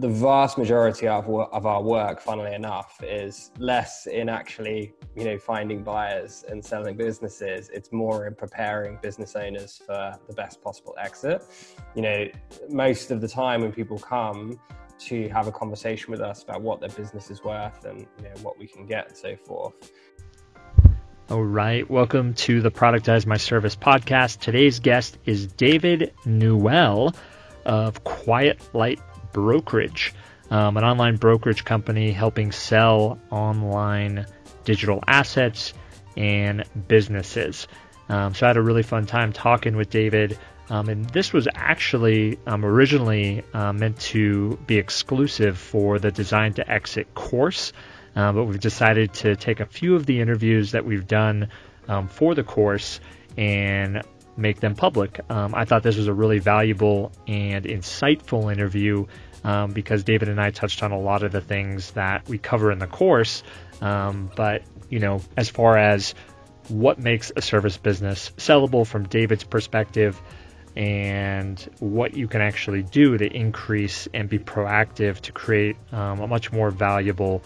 the vast majority of our work, funnily enough, is less in actually, you know, finding buyers and selling businesses. It's more in preparing business owners for the best possible exit. You know, most of the time when people come to have a conversation with us about what their business is worth and, you know, what we can get and so forth. All right, welcome to the Productize My Service podcast. Today's guest is David Newell of Quiet Light Brokerage, an online brokerage company helping sell online digital assets and businesses. So I had a really fun time talking with David, and this was actually originally meant to be exclusive for the Design to Exit course, but we've decided to take a few of the interviews that we've done for the course and make them public. I thought this was a really valuable and insightful interview because David and I touched on a lot of the things that we cover in the course. But, you know, as far as what makes a service business sellable from David's perspective and what you can actually do to increase and be proactive to create a much more valuable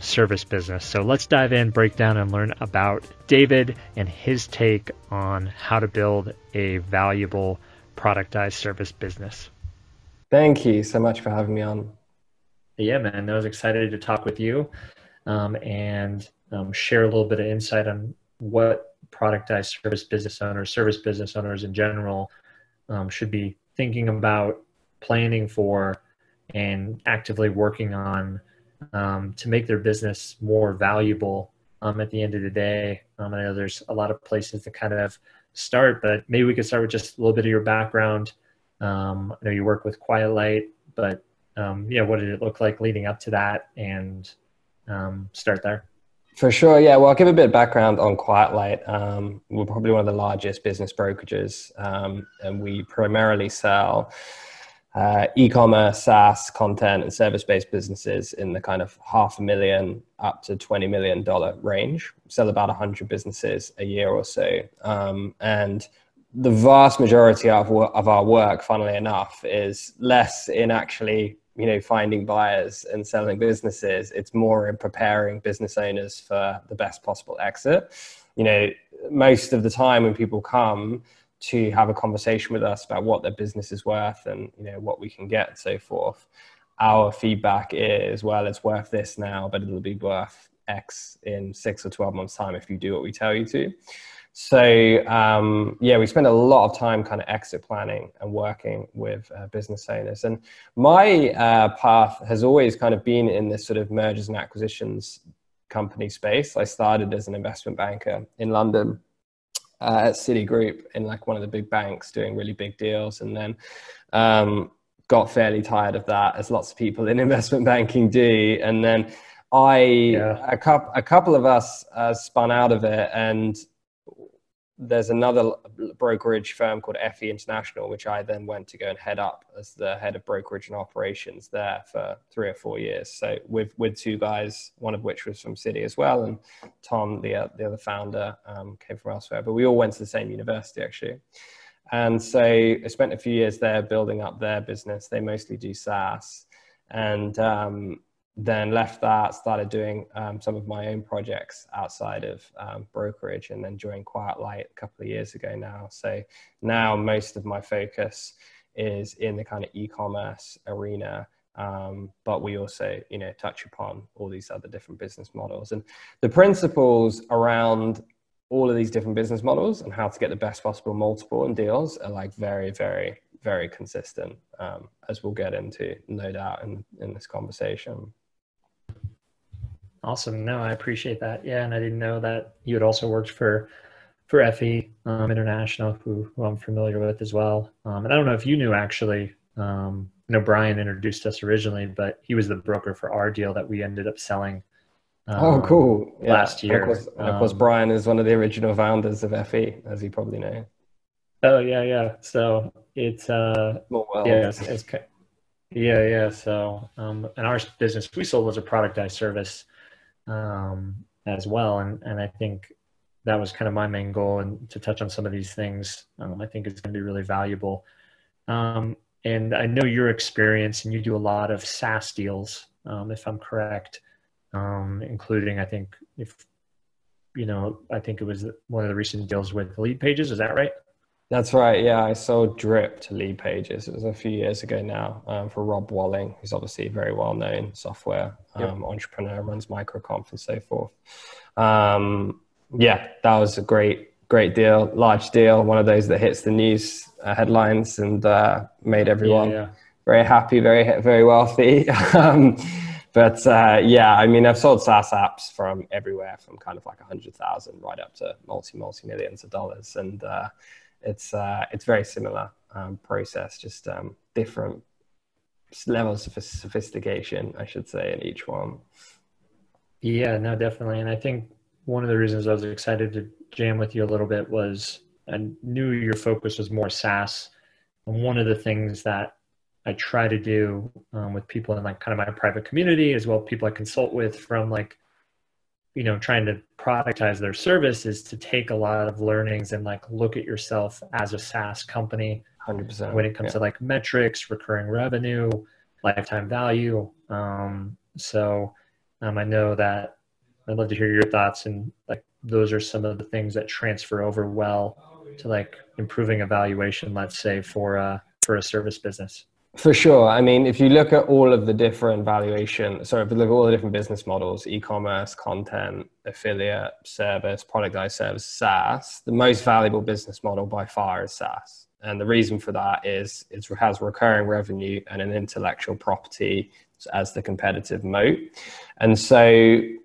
service business. So let's dive in, break down, and learn about David and his take on how to build a valuable productized service business. Thank you so much for having me on. Yeah, man, I was excited to talk with you and share a little bit of insight on what productized service business owners in general should be thinking about, planning for, and actively working on to make their business more valuable at the end of the day. I know there's a lot of places to kind of start, but maybe we could start with just a little bit of your background. I know you work with Quiet Light, but yeah, what did it look like leading up to that? And start there. For sure, yeah. Well, I'll give a bit of background on Quiet Light. We're probably one of the largest business brokerages, and we primarily sell e-commerce, SaaS, content, and service-based businesses in the kind of $500,000 up to $20 million range. We sell about 100 businesses a year or so, and the vast majority of our work, funnily enough, is less in actually, you know, finding buyers and selling businesses. It's more in preparing business owners for the best possible exit. You know, most of the time when people come to have a conversation with us about what their business is worth and, you know, what we can get and so forth, our feedback is, well, it's worth this now, but it'll be worth X in 6 or 12 months time if you do what we tell you to. So yeah, we spend a lot of time kind of exit planning and working with business owners. And my path has always kind of been in this sort of mergers and acquisitions company space. I started as an investment banker in London at Citigroup in like one of the big banks doing really big deals, and then got fairly tired of that, as lots of people in investment banking do. And then a couple of us spun out of it, and there's another brokerage firm called FE International, which I then went to go and head up as the head of brokerage and operations there for 3 or 4 years. So with 2 guys, one of which was from Citi as well, and Tom, the other founder, came from elsewhere. But we all went to the same university, actually. And so I spent a few years there building up their business. They mostly do SaaS, and then left that, started doing some of my own projects outside of brokerage, and then joined Quiet Light a couple of years ago now. So now most of my focus is in the kind of e-commerce arena, but we also, you know, touch upon all these other different business models. And the principles around all of these different business models and how to get the best possible multiple and deals are like very, very, very consistent, as we'll get into, no doubt, in this conversation. Awesome. No, I appreciate that. Yeah. And I didn't know that you had also worked for FE International, who I'm familiar with as well. And I don't know if you knew, actually, I know Brian introduced us originally, but he was the broker for our deal that we ended up selling. Oh, cool. Yeah. Last year. Of course, Brian is one of the original founders of FE, as you probably know. Oh, yeah. Yeah. So it's, So, and our business we sold was a productized service, as well. And I think that was kind of my main goal, and to touch on some of these things, I think it's going to be really valuable. And I know your experience, and you do a lot of SaaS deals, if I'm correct, including, I think, if you know, I think it was one of the recent deals with LeadPages. Is that right? That's right. Yeah, I sold Drip to LeadPages. It was a few years ago now, for Rob Walling, who's obviously a very well-known software entrepreneur, runs MicroConf and so forth. Yeah, that was a great deal, large deal. One of those that hits the news headlines and made everyone very happy, very wealthy. But I mean, I've sold SaaS apps from everywhere, from kind of like 100,000 right up to multi millions of dollars. And it's very similar process, just different levels of sophistication, I should say, in each one. Yeah, no, definitely. And I think one of the reasons I was excited to jam with you a little bit was I knew your focus was more SaaS. And one of the things that I try to do with people in like kind of my private community, as well as people I consult with from like, you know, trying to productize their service, is to take a lot of learnings and like look at yourself as a SaaS company 100%, when it comes to like metrics, recurring revenue, lifetime value. So I know that I'd love to hear your thoughts, and like those are some of the things that transfer over well to like improving evaluation, let's say, for a service business. For sure. I mean, if you look at all of the different business models, e-commerce, content, affiliate, service, productized service, SaaS, the most valuable business model by far is SaaS. And the reason for that is it has recurring revenue and an intellectual property as the competitive moat. And so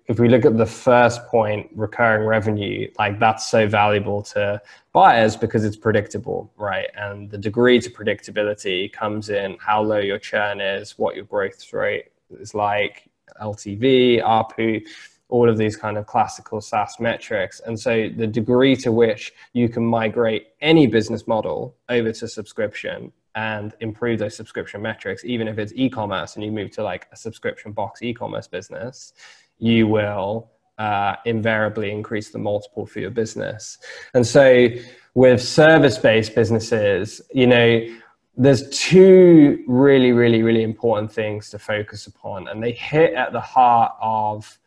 if we look at the first point, recurring revenue, like that's so valuable to buyers because it's predictable, right? And the degree to predictability comes in how low your churn is, what your growth rate is like, LTV, ARPU, all of these kind of classical SaaS metrics. And so the degree to which you can migrate any business model over to subscription and improve those subscription metrics, even if it's e-commerce and you move to like a subscription box e-commerce business, you will invariably increase the multiple for your business. And so with service-based businesses, you know, there's two really, really, really important things to focus upon. And they hit at the heart of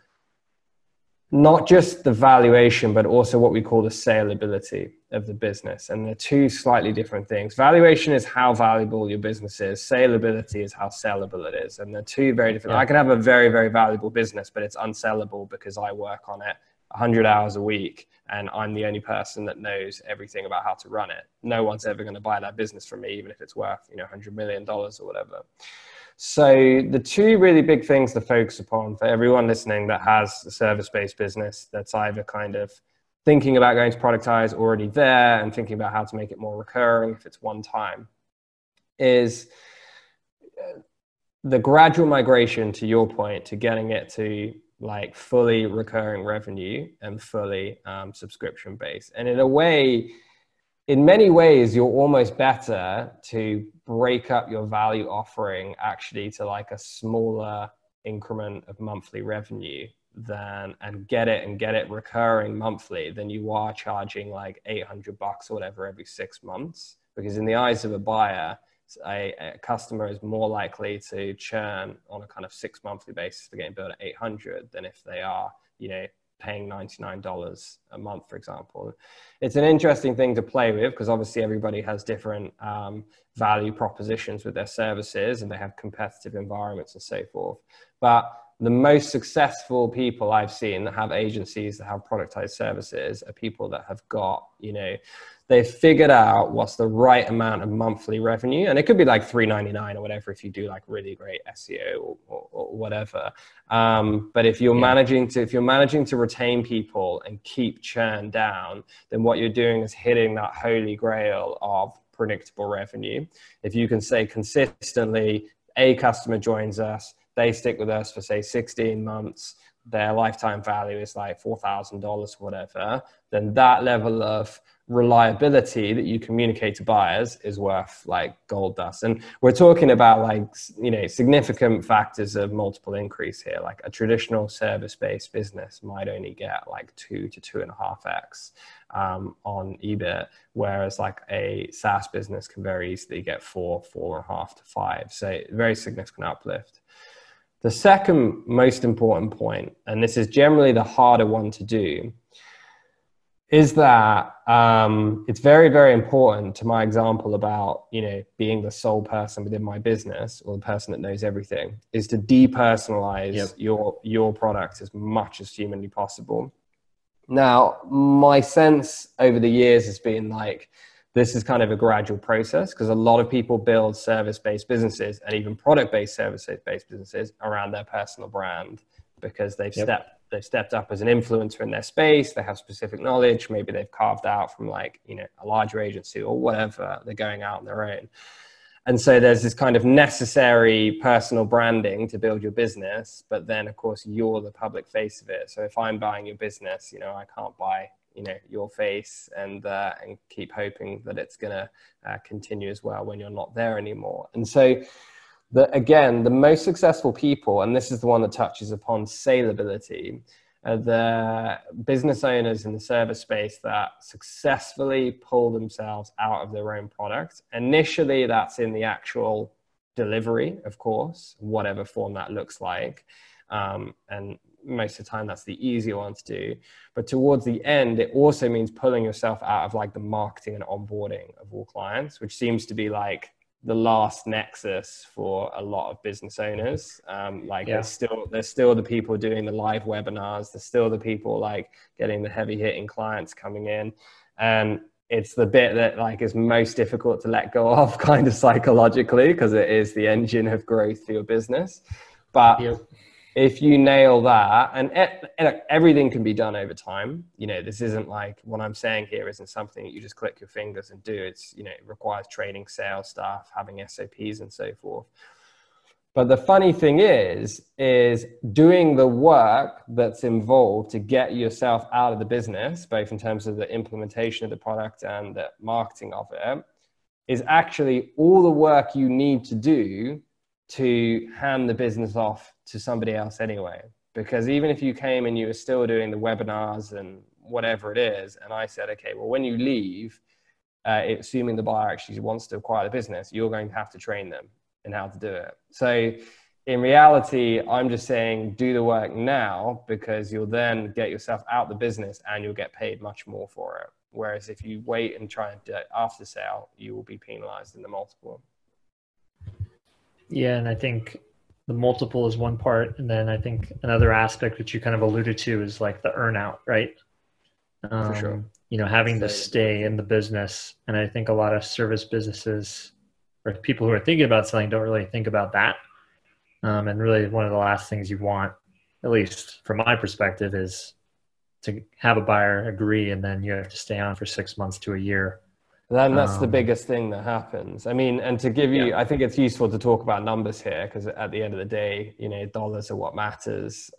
not just the valuation, but also what we call the saleability of the business. And they're two slightly different things. Valuation is how valuable your business is. Saleability is how sellable it is. And they're two very different. Yeah. I can have a very, very valuable business, but it's unsellable because I work on it 100 hours a week and I'm the only person that knows everything about how to run it. No one's ever going to buy that business from me, even if it's worth, you know, $100 million or whatever. So the two really big things to focus upon for everyone listening that has a service-based business that's either kind of thinking about going to productize already there and thinking about how to make it more recurring if it's one time, is the gradual migration, to your point, to getting it to like fully recurring revenue and fully subscription-based. And in a way, in many ways, you're almost better to break up your value offering actually to like a smaller increment of monthly revenue than and get it recurring monthly than you are charging like $800 or whatever every 6 months. Because in the eyes of a buyer, a customer is more likely to churn on a kind of 6 monthly basis for getting billed at $800 than if they are, you know, paying $99 a month, for example. It's an interesting thing to play with because obviously everybody has different value propositions with their services and they have competitive environments and so forth. But the most successful people I've seen that have agencies that have productized services are people that have got, you know, they've figured out what's the right amount of monthly revenue. And it could be like $3.99 or whatever if you do like really great SEO or whatever. But if you're managing to retain people and keep churn down, then what you're doing is hitting that holy grail of predictable revenue. If you can say consistently, a customer joins us, they stick with us for say 16 months, their lifetime value is like $4,000 or whatever, then that level of reliability that you communicate to buyers is worth like gold dust. And we're talking about like, you know, significant factors of multiple increase here. Like a traditional service-based business might only get like 2 to 2.5x on EBIT, whereas like a SaaS business can very easily get 4, 4.5 to 5. So very significant uplift. The second most important point, and this is generally the harder one to do, is that it's very, very important to my example about, you know, being the sole person within my business or the person that knows everything, is to depersonalize your product as much as humanly possible. Now, my sense over the years has been like, this is kind of a gradual process because a lot of people build service-based busices and even product-based service-based businesses around their personal brand because they've stepped up as an influencer in their space. They have specific knowledge. Maybe they've carved out from like, you know, a larger agency or whatever. They're going out on their own. And so there's this kind of necessary personal branding to build your business. But then of course you're the public face of it. So if I'm buying your business, you know, I can't buy, you know, your face and keep hoping that it's going to continue as well when you're not there anymore. And so again, the most successful people, and this is the one that touches upon saleability, are the business owners in the service space that successfully pull themselves out of their own product. Initially, that's in the actual delivery, of course, whatever form that looks like. And most of the time, that's the easier one to do. But towards the end, it also means pulling yourself out of like the marketing and onboarding of all clients, which seems to be like the last nexus for a lot of business owners. There's still the people doing the live webinars. There's still the people like getting the heavy hitting clients coming in. And it's the bit that like is most difficult to let go of kind of psychologically, because it is the engine of growth for your business. But if you nail that, and everything can be done over time. You know, this isn't like, what I'm saying here isn't something that you just click your fingers and do. It's, you know, it requires training sales staff, having SOPs and so forth. But the funny thing is doing the work that's involved to get yourself out of the business, both in terms of the implementation of the product and the marketing of it, is actually all the work you need to do to hand the business off to somebody else anyway. Because even if you came and you were still doing the webinars and whatever it is, and I said, okay, well, when you leave, assuming the buyer actually wants to acquire the business, you're going to have to train them in how to do it. So in reality, I'm just saying, do the work now, because you'll then get yourself out the business and you'll get paid much more for it. Whereas if you wait and try and do it after sale, you will be penalized in the multiple. Yeah, and I think the multiple is one part. And then I think another aspect which you kind of alluded to is like the earnout, right? For sure. You know, having to stay in the business. And I think a lot of service businesses or people who are thinking about selling don't really think about that. And really one of the last things you want, at least from my perspective, is to have a buyer agree and then you have to stay on for 6 months to a year. Then that's the biggest thing that happens. I mean, and to give you, I think it's useful to talk about numbers here, because at the end of the day, you know, dollars are what matters.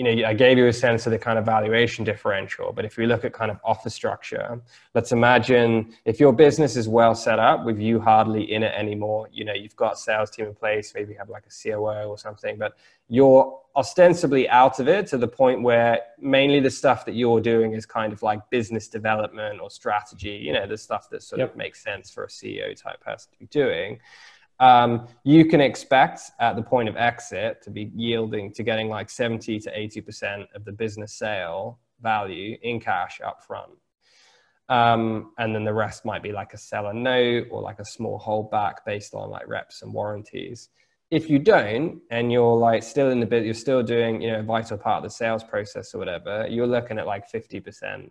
You know, I gave you a sense of the kind of valuation differential, but if we look at kind of offer structure, let's imagine if your business is well set up with you hardly in it anymore, you know, you've got a sales team in place, maybe you have like a COO or something, but you're ostensibly out of it to the point where mainly the stuff that you're doing is kind of like business development or strategy, you know, the stuff that sort of makes sense for a CEO type person to be doing. You can expect at the point of exit to be yielding to getting like 70 to 80% of the business sale value in cash up front. And then the rest might be like a seller note or like a small holdback based on like reps and warranties. If you don't, and you're like still in the bit, you're still doing, you know, a vital part of the sales process or whatever, you're looking at like 50%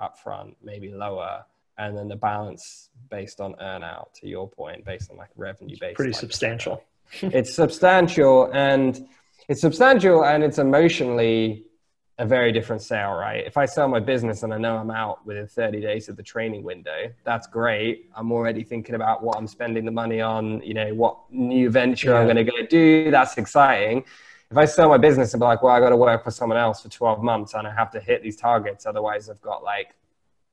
upfront, maybe lower. And then the balance based on earnout, to your point, based on like revenue based. Pretty substantial. It's substantial, and it's emotionally a very different sale, right? If I sell my business and I know I'm out within 30 days of the training window, that's great. I'm already thinking about what I'm spending the money on, you know, what new venture I'm going to go do. That's exciting. If I sell my business and be like, well, I got to work for someone else for 12 months and I have to hit these targets. Otherwise I've got like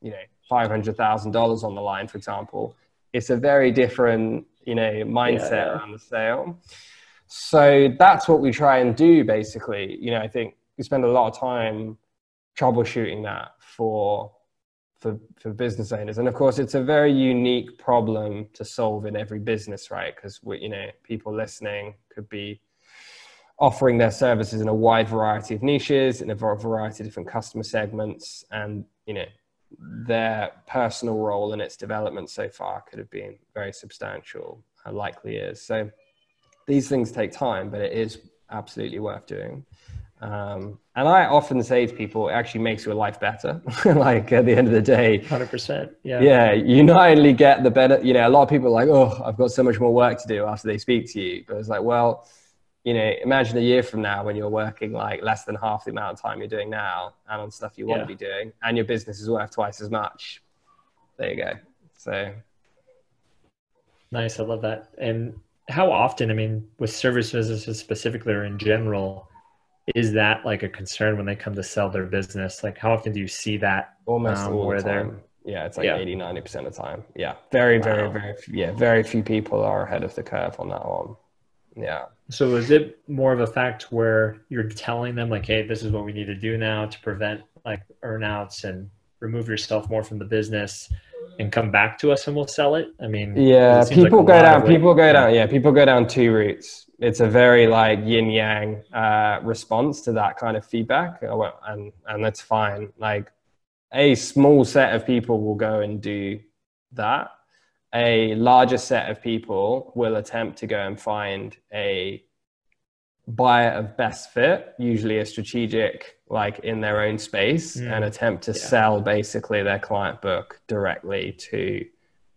you know, $500,000 on the line, for example, it's a very different, you know, mindset around the sale. So that's what we try and do, basically. You know, I think we spend a lot of time troubleshooting that for business owners. And of course, it's a very unique problem to solve in every business, right? Because we, you know, people listening could be offering their services in a wide variety of niches, in a variety of different customer segments, and, you know, their personal role in its development so far could have been very substantial, and likely is. So these things take time, but it is absolutely worth doing. And I often say to people, it actually makes your life better. Like at the end of the day, 100%. Yeah. Yeah. You not only get the better, you know, a lot of people are like, oh, I've got so much more work to do after they speak to you. But it's like, well, you know, imagine a year from now when you're working like less than half the amount of time you're doing now and on stuff you want to be doing, and your business is worth twice as much. There you go. So. Nice. I love that. And how often, I mean, with service businesses specifically or in general, is that like a concern when they come to sell their business? Like how often do you see that? Almost all the time. Yeah, it's like 80, 90% of the time. Yeah, very, very, very, very few people are ahead of the curve on that one. Yeah. So is it more of a fact where you're telling them like, hey, this is what we need to do now to prevent like earnouts and remove yourself more from the business and come back to us and we'll sell it? I mean, yeah, people go down two routes. It's a very like yin yang response to that kind of feedback, and that's fine. Like a small set of people will go and do that. A larger set of people will attempt to go and find a buyer of best fit, usually a strategic, like in their own space, and attempt to sell basically their client book directly to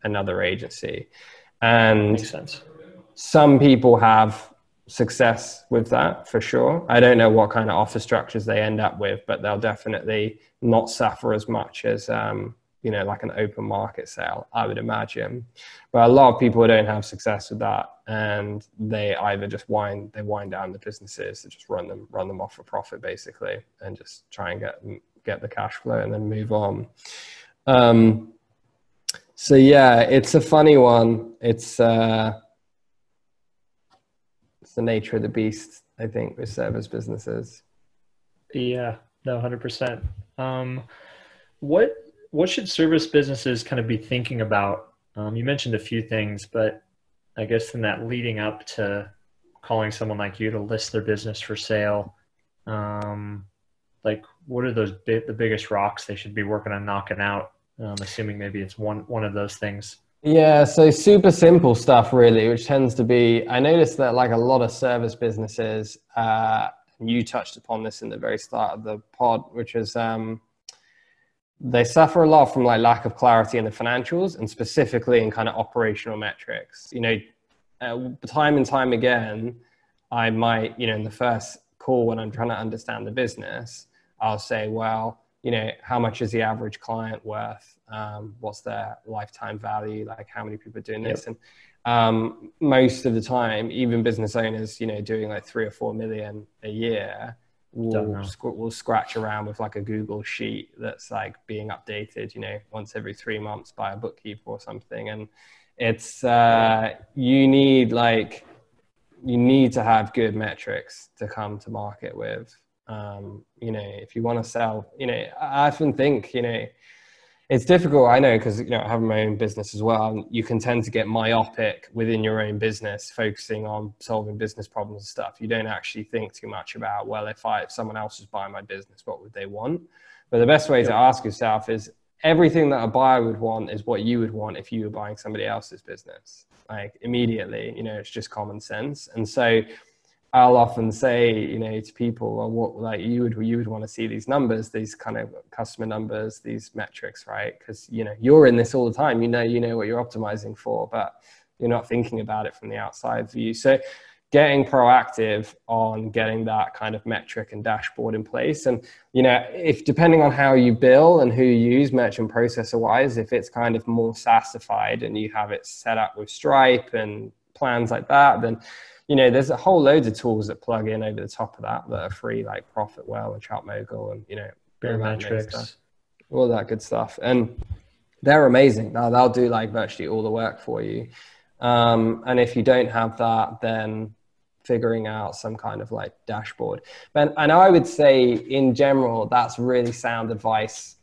another agency. And makes sense. Some people have success with that for sure. I don't know what kind of offer structures they end up with, but they'll definitely not suffer as much as, you know, like an open market sale, I would imagine. But a lot of people don't have success with that. And they either just wind down the businesses, they just run them off for profit basically, and just try and get the cash flow and then move on. So yeah, it's a funny one. It's the nature of the beast, I think, with service businesses. Yeah, no, 100%. What should service businesses kind of be thinking about? You mentioned a few things, but I guess in that leading up to calling someone like you to list their business for sale, like what are those the biggest rocks they should be working on knocking out? Assuming maybe it's one of those things. Yeah, so super simple stuff really, which tends to be, I noticed that like a lot of service businesses, you touched upon this in the very start of the pod, which is, they suffer a lot from like lack of clarity in the financials, and specifically in kind of operational metrics. You know, time and time again, I might, you know, in the first call when I'm trying to understand the business, I'll say, well, you know, how much is the average client worth? What's their lifetime value? Like how many people are doing this? Yep. And most of the time, even business owners, you know, doing like 3 or 4 million a year, we'll scratch around with like a Google sheet that's like being updated, you know, once every 3 months by a bookkeeper or something. And it's, you need to have good metrics to come to market with. You know, if you want to sell, you know, I often think, you know, it's difficult, I know, because, you know, I have my own business as well. And you can tend to get myopic within your own business, focusing on solving business problems and stuff. You don't actually think too much about, well, if someone else was buying my business, what would they want? But the best way to ask yourself is everything that a buyer would want is what you would want if you were buying somebody else's business, like immediately, you know, it's just common sense. And so I'll often say, you know, to people, well, what, like you would want to see these numbers, these kind of customer numbers, these metrics, right? Because, you know, you're in this all the time, you know what you're optimizing for, but you're not thinking about it from the outside view. So getting proactive on getting that kind of metric and dashboard in place. And, you know, if depending on how you bill and who you use merchant processor wise, if it's kind of more SaaSified and you have it set up with Stripe and plans like that, then, you know, there's a whole load of tools that plug in over the top of that are free, like ProfitWell and ChartMogul and, you know, Baremetrics. all that good stuff. And they're amazing. Now they'll do like virtually all the work for you. And if you don't have that, then figuring out some kind of like dashboard. And I would say in general, that's really sound advice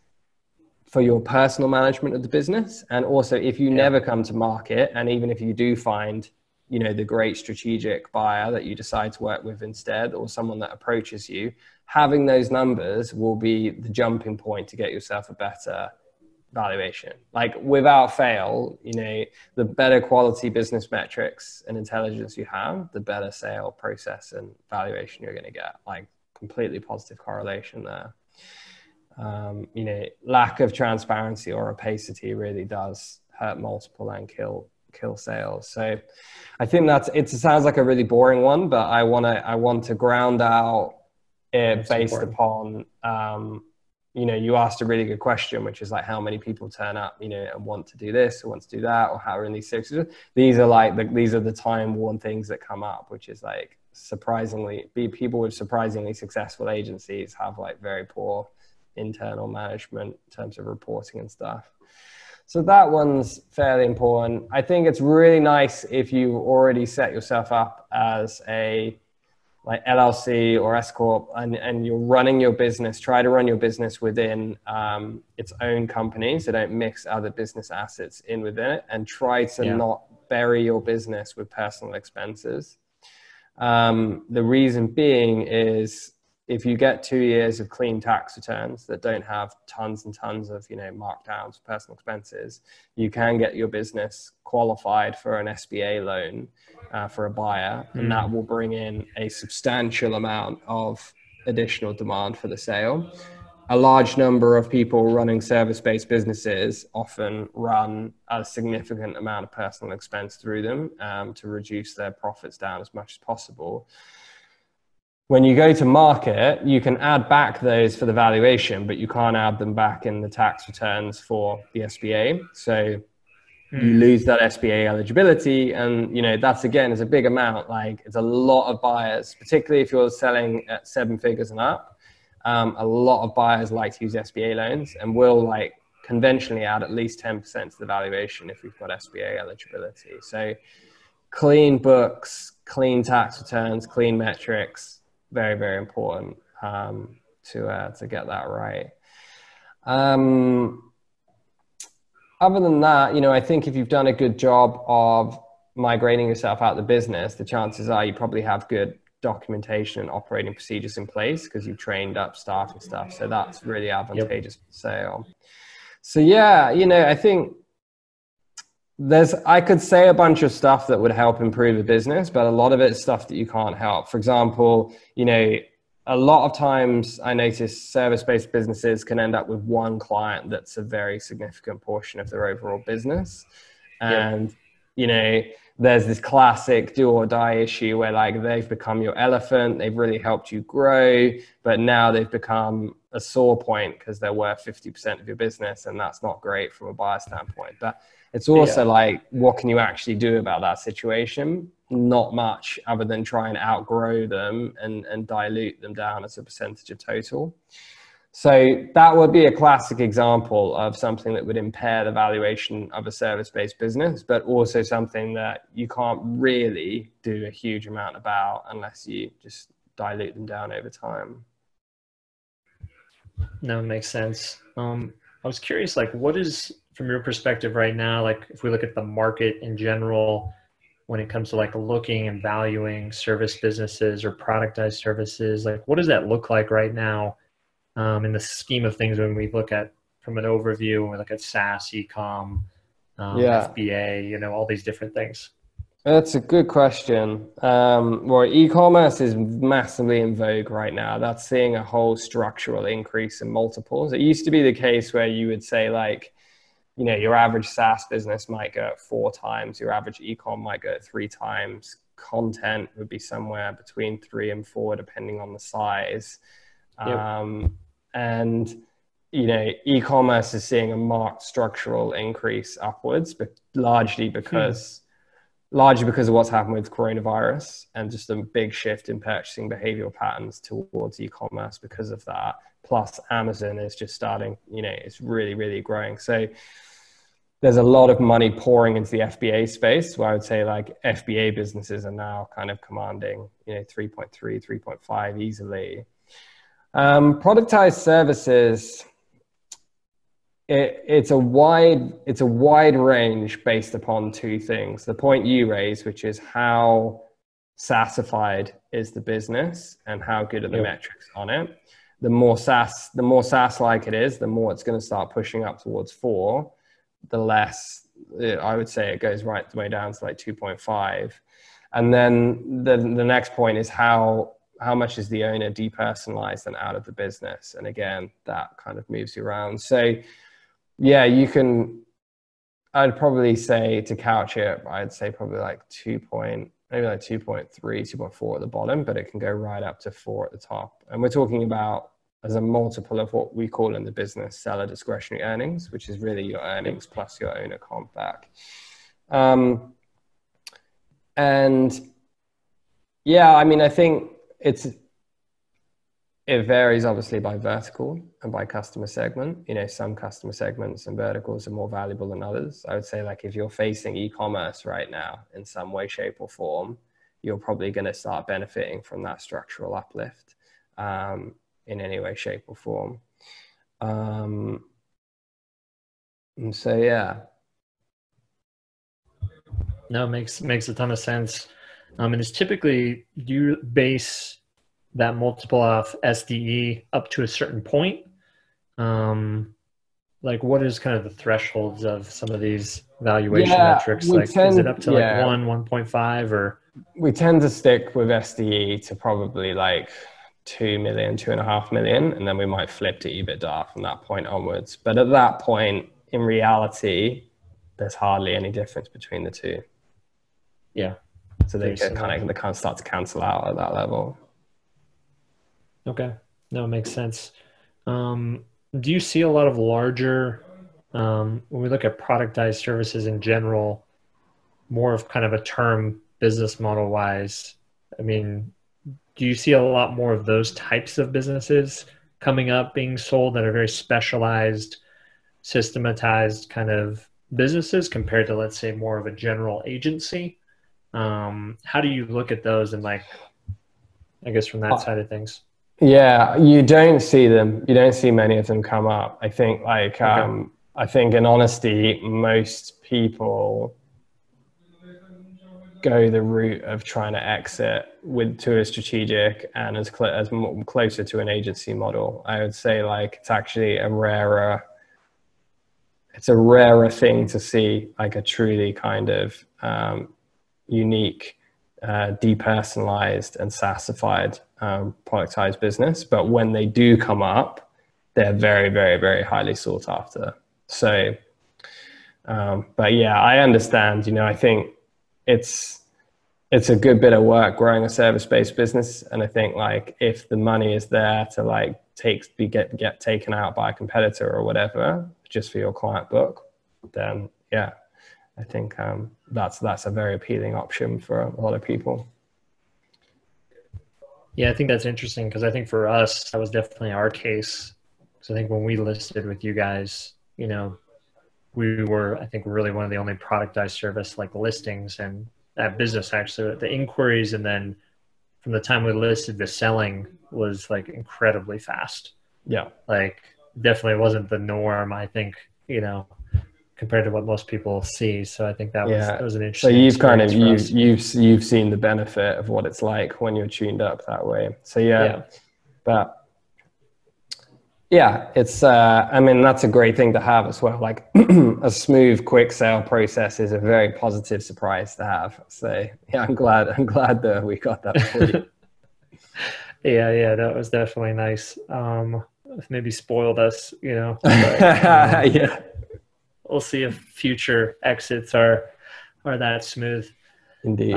for your personal management of the business. And also if you never come to market, and even if you do find, you know, the great strategic buyer that you decide to work with instead, or someone that approaches you, having those numbers will be the jumping point to get yourself a better valuation. Like without fail, you know, the better quality business metrics and intelligence you have, the better sale process and valuation you're going to get. Like completely positive correlation there. You know, lack of transparency or opacity really does hurt multiple and kill sales. So I think that's, it sounds like a really boring one, but I want to ground out it based upon, you know, you asked a really good question, which is like how many people turn up, you know, and want to do this or want to do that, or how are in these services. These are like, these are the time worn things that come up, which is like surprisingly, people with surprisingly successful agencies have like very poor internal management in terms of reporting and stuff. So that one's fairly important. I think it's really nice if you already set yourself up as a like LLC or S Corp, and you're running your business, try to run your business within its own company. So don't mix other business assets in within it, and try to not bury your business with personal expenses. The reason being is if you get 2 years of clean tax returns that don't have tons and tons of, you know, markdowns, personal expenses, you can get your business qualified for an SBA loan for a buyer. And that will bring in a substantial amount of additional demand for the sale. A large number of people running service-based businesses often run a significant amount of personal expense through them to reduce their profits down as much as possible. When you go to market, you can add back those for the valuation, but you can't add them back in the tax returns for the SBA. So you lose that SBA eligibility. And, you know, that's again, is a big amount. Like it's a lot of buyers, particularly if you're selling at 7 figures and up, a lot of buyers like to use SBA loans and will like conventionally add at least 10% to the valuation if we've got SBA eligibility. So clean books, clean tax returns, clean metrics, very, very important to get that right. Other than that, you know, I think if you've done a good job of migrating yourself out of the business, the chances are you probably have good documentation and operating procedures in place because you've trained up staff and stuff. So that's really advantageous for sale. So yeah, you know, I think I could say a bunch of stuff that would help improve a business, but a lot of it's stuff that you can't help. For example, you know, a lot of times I notice service-based businesses can end up with one client that's a very significant portion of their overall business. And, you know, there's this classic do or die issue where like they've become your elephant, they've really helped you grow, but now they've become a sore point because they're worth 50% of your business, and that's not great from a buyer standpoint. But it's also like, what can you actually do about that situation? Not much other than try and outgrow them and dilute them down as a percentage of total. So that would be a classic example of something that would impair the valuation of a service-based business, but also something that you can't really do a huge amount about unless you just dilute them down over time. No, it makes sense. I was curious, like, what is, from your perspective right now, like if we look at the market in general, when it comes to like looking and valuing service businesses or productized services, like what does that look like right now in the scheme of things when we look at from an overview, when we look at SaaS, e-com, FBA, you know, all these different things? That's a good question. Well, e-commerce is massively in vogue right now. That's seeing a whole structural increase in multiples. It used to be the case where you would say like, you know, your average SaaS business might go at 4 times, your average e-com might go at 3 times. Content would be somewhere between 3 and 4, depending on the size. And, you know, e-commerce is seeing a marked structural increase upwards, but largely because largely because of what's happened with coronavirus and just a big shift in purchasing behavioral patterns towards e-commerce because of that. Plus Amazon is just starting, you know, it's really, really growing. So there's a lot of money pouring into the FBA space, where I would say like FBA businesses are now kind of commanding, you know, 3.3, 3.5 easily. Productized services, it's a wide range based upon two things. The point you raised, which is how SaaSified is the business and how good are the metrics on it. The more SaaS-like it is, the more it's going to start pushing up towards 4. The less, I would say, it goes right the way down to like 2.5. And then the next point is how much is the owner depersonalized and out of the business. And again, that kind of moves you around. So yeah, I'd probably say, to couch it, I'd say probably like 2.3, 2.4 at the bottom, but it can go right up to 4 at the top. And we're talking about as a multiple of what we call in the business seller discretionary earnings, which is really your earnings plus your owner comp back. And yeah, I mean, I think it varies obviously by vertical and by customer segment. You know, some customer segments and verticals are more valuable than others. I would say, like, if you're facing e-commerce right now in some way, shape or form, you're probably going to start benefiting from that structural uplift in any way, shape or form. And so, yeah. No, it makes a ton of sense. And it's typically, you base that multiple off SDE up to a certain point. Like, what is kind of the thresholds of some of these valuation metrics? Like, is it up to like 1.5, or? We tend to stick with SDE to probably like 2 million, 2.5 million. And then we might flip to EBITDA from that point onwards. But at that point, in reality, there's hardly any difference between the two. Yeah. So they kind of start to cancel out at that level. Okay. No, it makes sense. Do you see a lot of larger, when we look at productized services in general, more of kind of a term business model wise? I mean, do you see a lot more of those types of businesses coming up, being sold, that are very specialized, systematized kind of businesses compared to, let's say, more of a general agency? How do you look at those, and, like, I guess from that side of things? Yeah, you don't see them. You don't see many of them come up. I think, like, I think in honesty, most people go the route of trying to exit to a strategic and as closer to an agency model. I would say, like, it's actually a rarer thing to see, like, a truly kind of unique, depersonalized and SaaSified productized business. But when they do come up, they're very, very, very highly sought after. So, but yeah, I understand, you know, I think it's a good bit of work growing a service-based business. And I think, like, if the money is there to, like, get taken out by a competitor or whatever, just for your client book, then yeah, I think that's a very appealing option for a lot of people. Yeah, I think that's interesting, because I think for us, that was definitely our case. So I think when we listed with you guys, you know, we were, I think, really one of the only productized service, like, listings, and that business actually, the inquiries, and then from the time we listed, the selling was, like, incredibly fast. Yeah. Like, definitely wasn't the norm, I think, you know, compared to what most people see. So I think that was an interesting. So you've kind of, you've seen the benefit of what it's like when you're tuned up that way. So yeah. But yeah, it's, I mean, that's a great thing to have as well. Like, a smooth, quick sale process is a very positive surprise to have. So yeah, I'm glad that we got that for you. Yeah. That was definitely nice. Maybe spoiled us, you know, but, yeah. We'll see if future exits are that smooth. Indeed.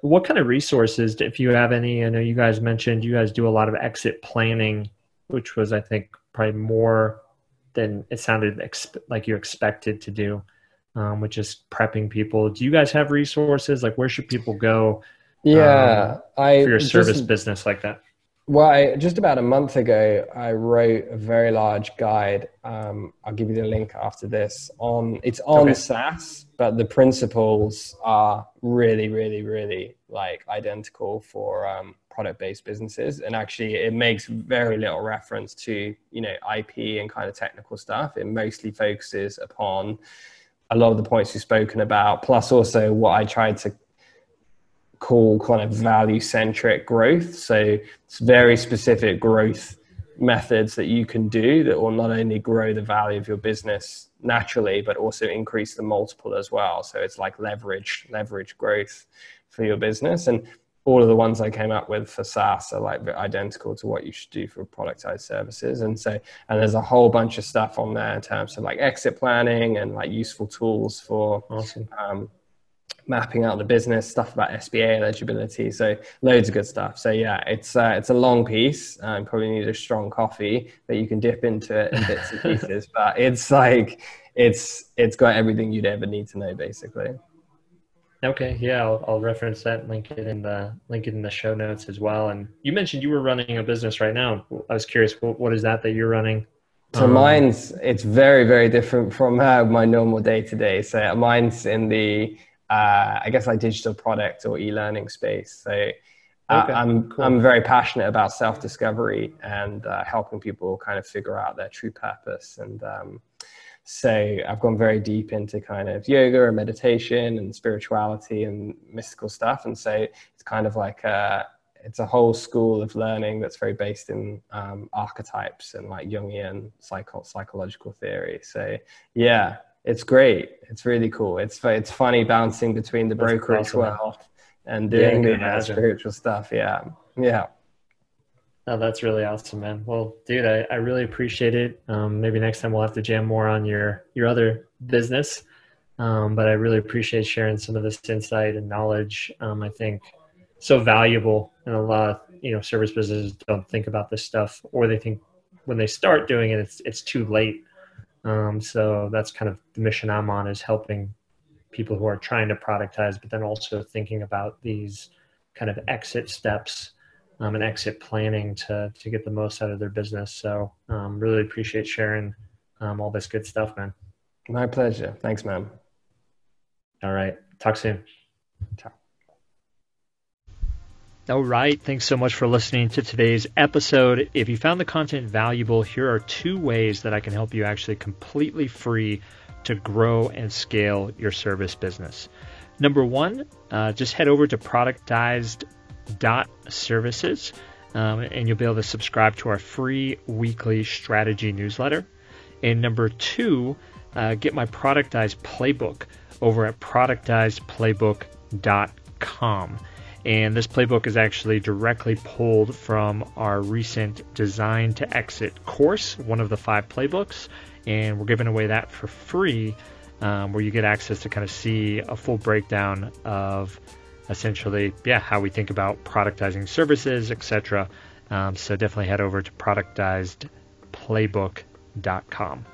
What kind of resources, if you have any? I know you guys mentioned you guys do a lot of exit planning, which was, I think, probably more than it sounded like you expected to do. with just prepping people. Do you guys have resources? Like, where should people go? Yeah, for your service business like that? Well, just about a month ago, I wrote a very large guide. I'll give you the link after this. It's on SaaS, but the principles are really, really, really like identical for product-based businesses. And actually, it makes very little reference to, you know, IP and kind of technical stuff. It mostly focuses upon a lot of the points we've spoken about, plus also what I tried to call kind of value-centric growth. So it's very specific growth methods that you can do that will not only grow the value of your business naturally, but also increase the multiple as well. So it's like leverage growth for your business. And all of the ones I came up with for SaaS are like identical to what you should do for productized services. And so, and there's a whole bunch of stuff on there in terms of like exit planning and like useful tools for, mapping out the business, stuff about SBA eligibility, so loads of good stuff. So yeah, it's a long piece, and probably need a strong coffee that you can dip into it in bits and pieces, but it's like it's got everything you'd ever need to know basically. Okay, yeah, I'll reference that, link it in the show notes as well. And you mentioned you were running a business right now. I was curious, what is that you're running? So mine's, it's very, very different from my normal day-to-day. So mine's in the I guess like digital product or e-learning space. So I'm very passionate about self-discovery and helping people kind of figure out their true purpose. And so I've gone very deep into kind of yoga and meditation and spirituality and mystical stuff. And so it's kind of like it's a whole school of learning that's very based in archetypes and like Jungian psychological theory. So yeah. It's great. It's really cool. It's funny bouncing between the brokerage world and doing the spiritual stuff. Yeah. Yeah. No, that's really awesome, man. Well, dude, I really appreciate it. Maybe next time we'll have to jam more on your other business. But I really appreciate sharing some of this insight and knowledge. I think so valuable, and a lot of, you know, service businesses don't think about this stuff, or they think when they start doing it, it's too late. So that's kind of the mission I'm on, is helping people who are trying to productize, but then also thinking about these kind of exit steps, and exit planning to get the most out of their business. So, really appreciate sharing, all this good stuff, man. My pleasure. Thanks, man. All right. Talk soon. Ciao. All right. Thanks so much for listening to today's episode. If you found the content valuable, here are 2 ways that I can help you actually completely free to grow and scale your service business. Number 1, just head over to productized.services, and you'll be able to subscribe to our free weekly strategy newsletter. And number 2, get my Productized Playbook over at productizedplaybook.com. And this playbook is actually directly pulled from our recent Design to Exit course, one of the 5 playbooks. And we're giving away that for free, where you get access to kind of see a full breakdown of essentially, how we think about productizing services, etc. So definitely head over to productizedplaybook.com.